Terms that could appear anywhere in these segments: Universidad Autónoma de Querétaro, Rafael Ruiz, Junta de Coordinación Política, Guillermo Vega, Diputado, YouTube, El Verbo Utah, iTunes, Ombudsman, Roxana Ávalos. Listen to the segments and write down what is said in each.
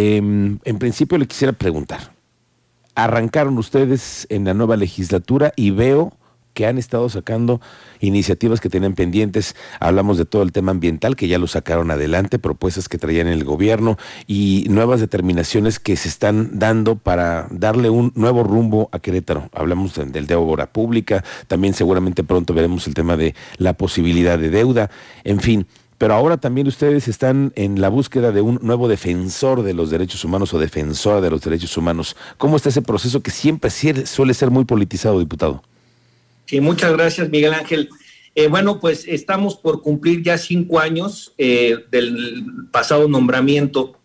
En principio le quisiera preguntar, arrancaron ustedes en la nueva legislatura y veo que han estado sacando iniciativas que tenían pendientes. Hablamos de todo el tema ambiental, que ya lo sacaron adelante, propuestas que traían el gobierno y nuevas determinaciones que se están dando para darle un nuevo rumbo a Querétaro. Hablamos del de obra pública, también seguramente pronto veremos el tema de la posibilidad de deuda, en fin. Pero ahora también ustedes están en la búsqueda de un nuevo defensor de los derechos humanos o defensora de los derechos humanos. ¿Cómo está ese proceso que siempre suele ser muy politizado, diputado? Sí, muchas gracias, Miguel Ángel. Bueno, pues estamos por cumplir ya 5 años del pasado nombramiento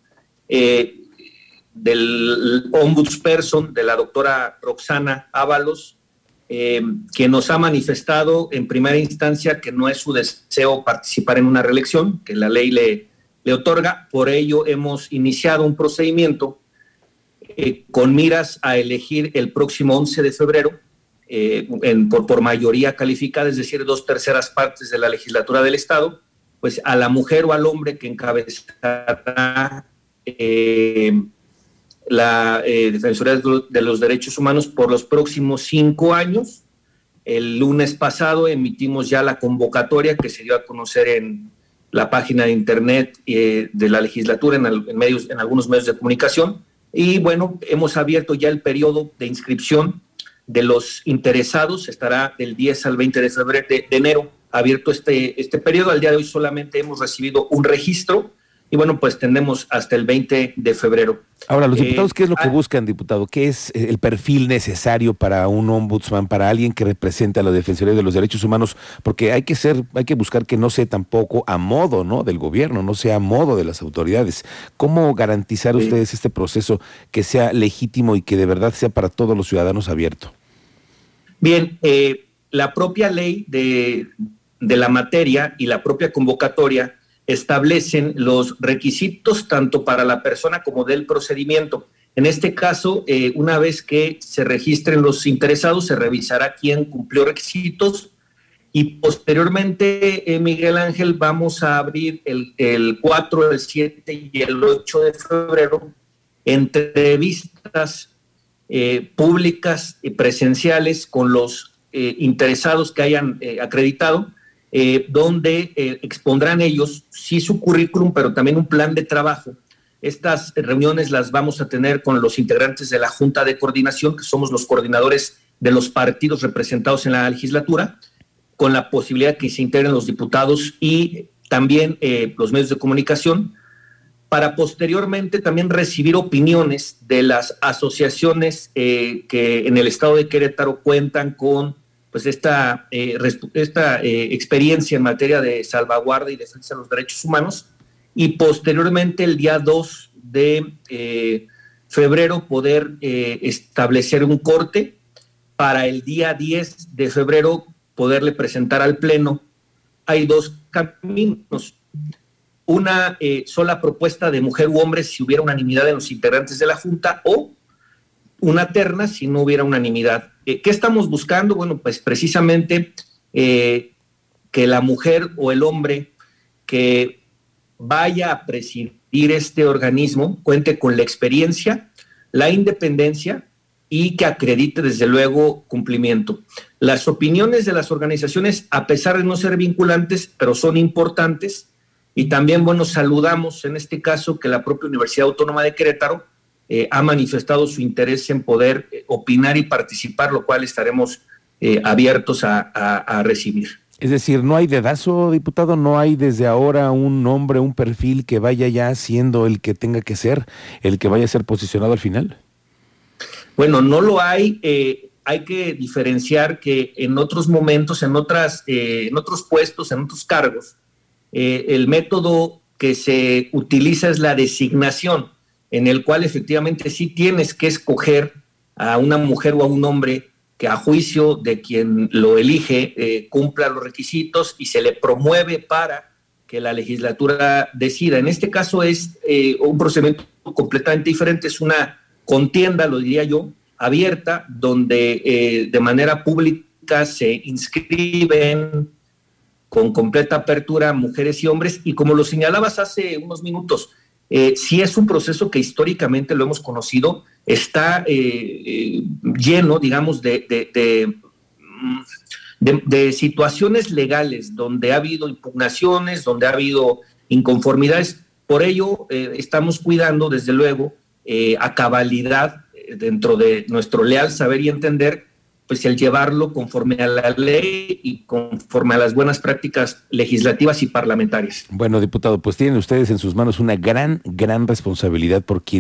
del Ombudsperson, de la doctora Roxana Ávalos, que nos ha manifestado en primera instancia que no es su deseo participar en una reelección, que la ley le otorga. Por ello hemos iniciado un procedimiento con miras a elegir el próximo 11 de febrero por mayoría calificada, es decir, 2/3 partes de la legislatura del Estado, pues a la mujer o al hombre que encabezará la Defensoría de los Derechos Humanos por los próximos 5 años. El lunes pasado emitimos ya la convocatoria que se dio a conocer en la página de internet de la legislatura, en algunos medios de comunicación, y bueno, hemos abierto ya el periodo de inscripción de los interesados. Estará del 10 al 20 de febrero de enero abierto este periodo. Al día de hoy solamente hemos recibido un registro. Y bueno, pues tenemos hasta el 20 de febrero. Ahora, los diputados, ¿qué es lo que buscan, diputado? ¿Qué es el perfil necesario para un ombudsman, para alguien que representa a la Defensoría de los Derechos Humanos? Porque hay que buscar que no sea tampoco a modo, ¿no?, del gobierno, no sea a modo de las autoridades. ¿Cómo garantizar ustedes este proceso que sea legítimo y que de verdad sea para todos los ciudadanos abierto? Bien, la propia ley de la materia y la propia convocatoria establecen los requisitos tanto para la persona como del procedimiento. En este caso, una vez que se registren los interesados, se revisará quién cumplió requisitos y posteriormente, Miguel Ángel, vamos a abrir el 4, el 7 y el 8 de febrero entrevistas públicas y presenciales con los interesados que hayan acreditado, donde expondrán ellos, sí, su currículum, pero también un plan de trabajo. Estas reuniones las vamos a tener con los integrantes de la Junta de Coordinación, que somos los coordinadores de los partidos representados en la legislatura, con la posibilidad que se integren los diputados y también los medios de comunicación, para posteriormente también recibir opiniones de las asociaciones que en el estado de Querétaro cuentan con pues esta experiencia en materia de salvaguarda y defensa de los derechos humanos, y posteriormente el día 2 de febrero poder establecer un corte para el día 10 de febrero poderle presentar al Pleno. Hay 2 caminos. Una sola propuesta de mujer u hombre si hubiera unanimidad en los integrantes de la Junta, o una terna si no hubiera unanimidad. ¿Qué estamos buscando? Bueno, pues precisamente que la mujer o el hombre que vaya a presidir este organismo cuente con la experiencia, la independencia y que acredite desde luego cumplimiento. Las opiniones de las organizaciones, a pesar de no ser vinculantes, pero son importantes, y también, bueno, saludamos en este caso que la propia Universidad Autónoma de Querétaro ha manifestado su interés en poder opinar y participar, lo cual estaremos abiertos a recibir. Es decir, ¿no hay dedazo, diputado? ¿No hay desde ahora un nombre, un perfil que vaya ya siendo el que tenga que ser, el que vaya a ser posicionado al final? Bueno, no lo hay. Hay que diferenciar que en otros momentos, en otros puestos, en otros cargos, el método que se utiliza es la designación, en el cual efectivamente sí tienes que escoger a una mujer o a un hombre que a juicio de quien lo elige cumpla los requisitos y se le promueve para que la legislatura decida. En este caso es un procedimiento completamente diferente, es una contienda, lo diría yo, abierta, donde de manera pública se inscriben con completa apertura mujeres y hombres, y como lo señalabas hace unos minutos, sí es un proceso que históricamente lo hemos conocido, está lleno, digamos, de situaciones legales donde ha habido impugnaciones, donde ha habido inconformidades. Por ello, estamos cuidando, desde luego, a cabalidad, dentro de nuestro leal saber y entender, pues el llevarlo conforme a la ley y conforme a las buenas prácticas legislativas y parlamentarias. Bueno, diputado, pues tienen ustedes en sus manos una gran, gran responsabilidad porque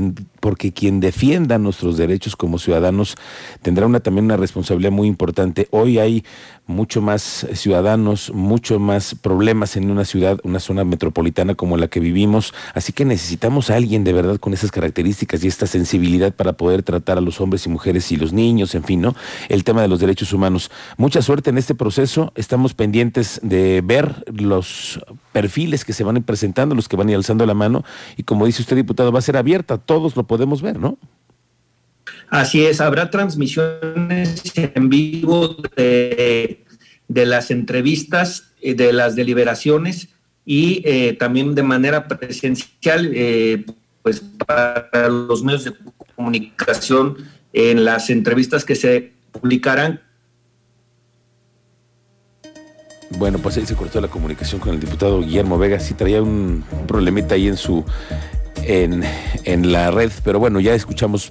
quien defienda nuestros derechos como ciudadanos tendrá también una responsabilidad muy importante. Hoy hay mucho más ciudadanos, mucho más problemas en una ciudad, una zona metropolitana como la que vivimos, así que necesitamos a alguien de verdad con esas características y esta sensibilidad para poder tratar a los hombres y mujeres y los niños, en fin, ¿no? El tema de los derechos humanos. Mucha suerte en este proceso, estamos pendientes de ver los perfiles que se van a ir presentando, los que van a ir alzando la mano, y como dice usted, diputado, va a ser abierta, todos lo podemos ver, ¿no? Así es, habrá transmisiones en vivo de las entrevistas, de las deliberaciones y también de manera presencial, pues para los medios de comunicación, en las entrevistas que se publicarán. Bueno, pues ahí se cortó la comunicación con el diputado Guillermo Vega, sí traía un problemita ahí en la red, pero bueno, ya escuchamos